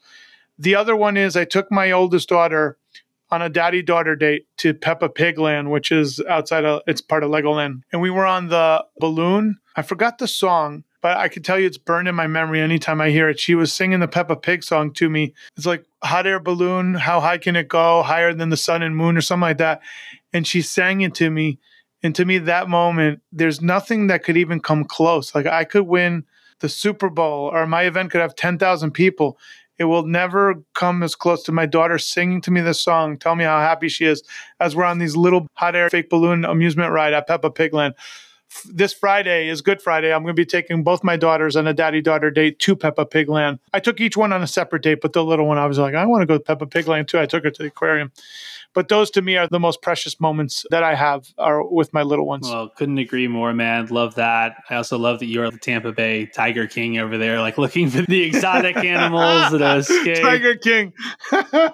The other one is I took my oldest daughter on a daddy-daughter date to Peppa Pig Land, which is outside of, it's part of Legoland. And we were on the balloon. I forgot the song, but I could tell you it's burned in my memory anytime I hear it. She was singing the Peppa Pig song to me. It's like, hot air balloon, how high can it go? Higher than the sun and moon or something like that. And she sang it to me. And to me, that moment, there's nothing that could even come close. Like I could win the Super Bowl or my event could have ten thousand people. It will never come as close to my daughter singing to me this song, tell me how happy she is as we're on these little hot air fake balloon amusement ride at Peppa Pig Land. This Friday is Good Friday. I'm going to be taking both my daughters on a daddy-daughter date to Peppa Pig Land. I took each one on a separate date, but the little one, I was like, I want to go to Peppa Pig Land too. I took her to the aquarium. But those to me are the most precious moments that I have are with my little ones. Well, couldn't agree more, man. Love that. I also love that you're the Tampa Bay Tiger King over there, like looking for the exotic animals that escape. Tiger King.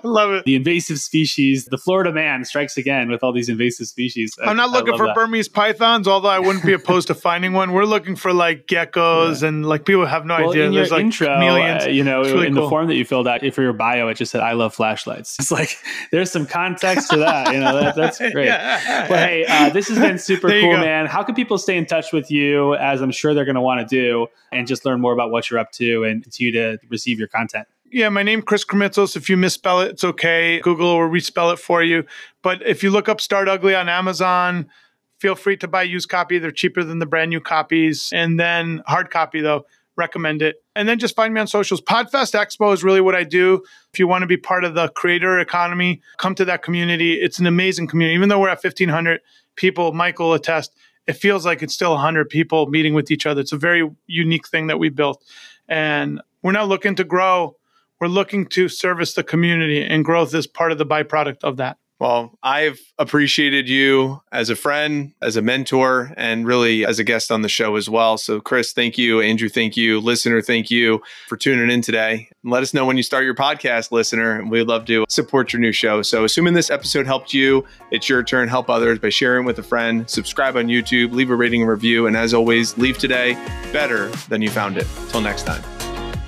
Love it. The invasive species. The Florida man strikes again with all these invasive species. I, I'm not looking for that. Burmese pythons, although I wouldn't be opposed to finding one. We're looking for like geckos yeah. and like people have no well, idea. In There's your like intro, uh, you know, really in cool. the form that you filled out for your bio, it just said, I love flashlights. It's like, there's some context to that. You know, that, that's great. Yeah. But hey, uh, this has been super cool, go. man. How can people stay in touch with you, as I'm sure they're going to want to do, and just learn more about what you're up to and continue to receive your content? Yeah, my name, Chris Krimitsos. If you misspell it, it's okay. Google or respell it for you. But if you look up Start Ugly on Amazon, feel free to buy used copy. They're cheaper than the brand new copies. And then hard copy, though, recommend it. And then just find me on socials. Podfest Expo is really what I do. If you want to be part of the creator economy, come to that community. It's an amazing community. Even though we're at fifteen hundred people, Michael attests, it feels like it's still one hundred people meeting with each other. It's a very unique thing that we built. And we're not looking to grow. We're looking to service the community, and growth is part of the byproduct of that. Well, I've appreciated you as a friend, as a mentor, and really as a guest on the show as well. So Chris, thank you. Andrew, thank you. Listener, thank you for tuning in today. Let us know when you start your podcast, listener, and we'd love to support your new show. So assuming this episode helped you, it's your turn. Help others by sharing with a friend, subscribe on YouTube, leave a rating and review, and as always, leave today better than you found it. Till next time.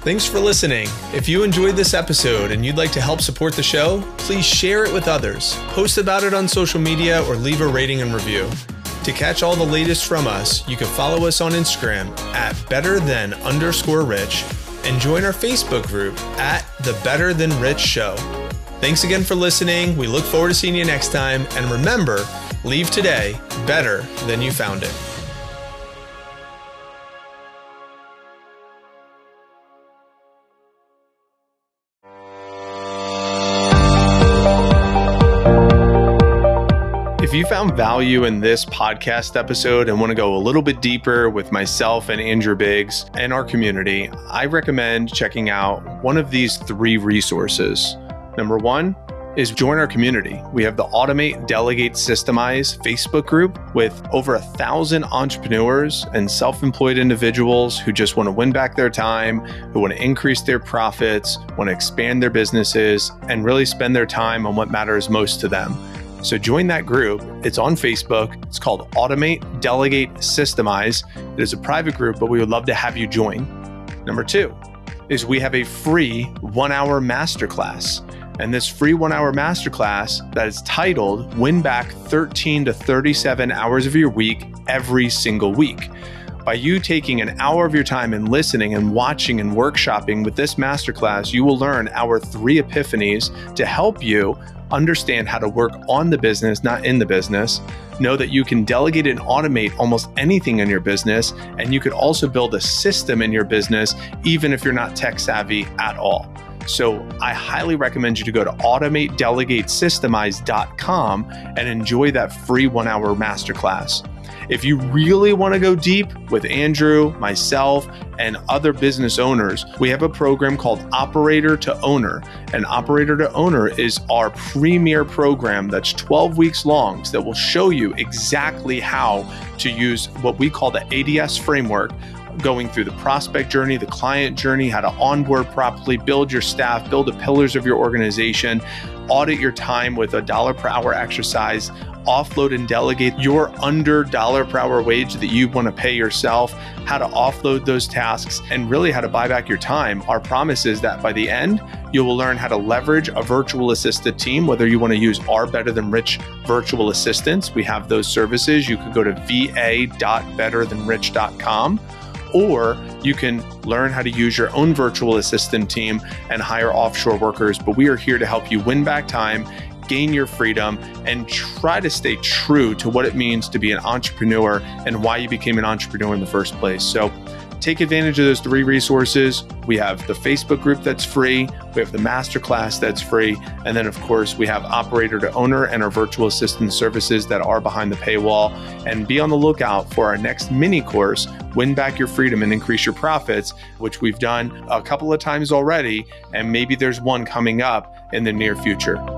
Thanks for listening. If you enjoyed this episode and you'd like to help support the show, please share it with others, post about it on social media, or leave a rating and review. To catch all the latest from us, you can follow us on Instagram at better than underscore rich and join our Facebook group at the Better Than Rich Show. Thanks again for listening. We look forward to seeing you next time. And remember, leave today better than you found it. If you found value in this podcast episode and want to go a little bit deeper with myself and Andrew Biggs and our community, I recommend checking out one of these three resources. Number one is join our community. We have the Automate, Delegate, Systemize Facebook group with over a thousand entrepreneurs and self-employed individuals who just want to win back their time, who want to increase their profits, want to expand their businesses, and really spend their time on what matters most to them. So join that group. It's on Facebook. It's called Automate, Delegate, Systemize. It is a private group, but we would love to have you join. Number two is we have a free one-hour masterclass. And this free one-hour masterclass that is titled Win Back thirteen to thirty-seven Hours of Your Week Every Single Week. By you taking an hour of your time and listening and watching and workshopping with this masterclass, you will learn our three epiphanies to help you understand how to work on the business, not in the business. Know that you can delegate and automate almost anything in your business, and you could also build a system in your business, even if you're not tech savvy at all. So I highly recommend you to go to automate delegate systemize dot com and enjoy that free one-hour masterclass. If you really want to go deep with Andrew, myself, and other business owners, we have a program called Operator to Owner. And Operator to Owner is our premier program that's twelve weeks long that will show you exactly how to use what we call the A D S framework, going through the prospect journey, the client journey, how to onboard properly, build your staff, build the pillars of your organization, audit your time with a dollar per hour exercise, offload and delegate your under dollar per hour wage that you want to pay yourself, how to offload those tasks, and really how to buy back your time. Our promise is that by the end, you will learn how to leverage a virtual assisted team, whether you want to use our Better Than Rich virtual assistants. We have those services. You could go to v a dot better than rich dot com. Or you can learn how to use your own virtual assistant team and hire offshore workers. But we are here to help you win back time, gain your freedom, and try to stay true to what it means to be an entrepreneur and why you became an entrepreneur in the first place. So take advantage of those three resources. We have the Facebook group that's free. We have the masterclass that's free. And then, of course, we have Operator to Owner and our virtual assistant services that are behind the paywall. And be on the lookout for our next mini course, Win Back Your Freedom and Increase Your Profits, which we've done a couple of times already. And maybe there's one coming up in the near future.